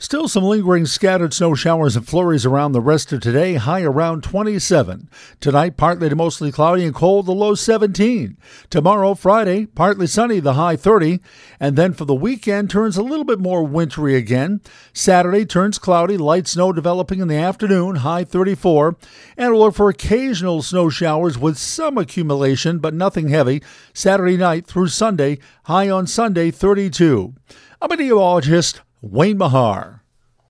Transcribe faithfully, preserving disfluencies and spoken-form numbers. Still some lingering scattered snow showers and flurries around the rest of today, high around twenty-seven. Tonight, partly to mostly cloudy and cold, the low seventeen. Tomorrow, Friday, partly sunny, the high thirty. And then for the weekend, turns a little bit more wintry again. Saturday turns cloudy, light snow developing in the afternoon, high thirty-four. And we'll look for occasional snow showers with some accumulation, but nothing heavy. Saturday night through Sunday, high on Sunday, thirty-two. I'm meteorologist Wayne Mahar.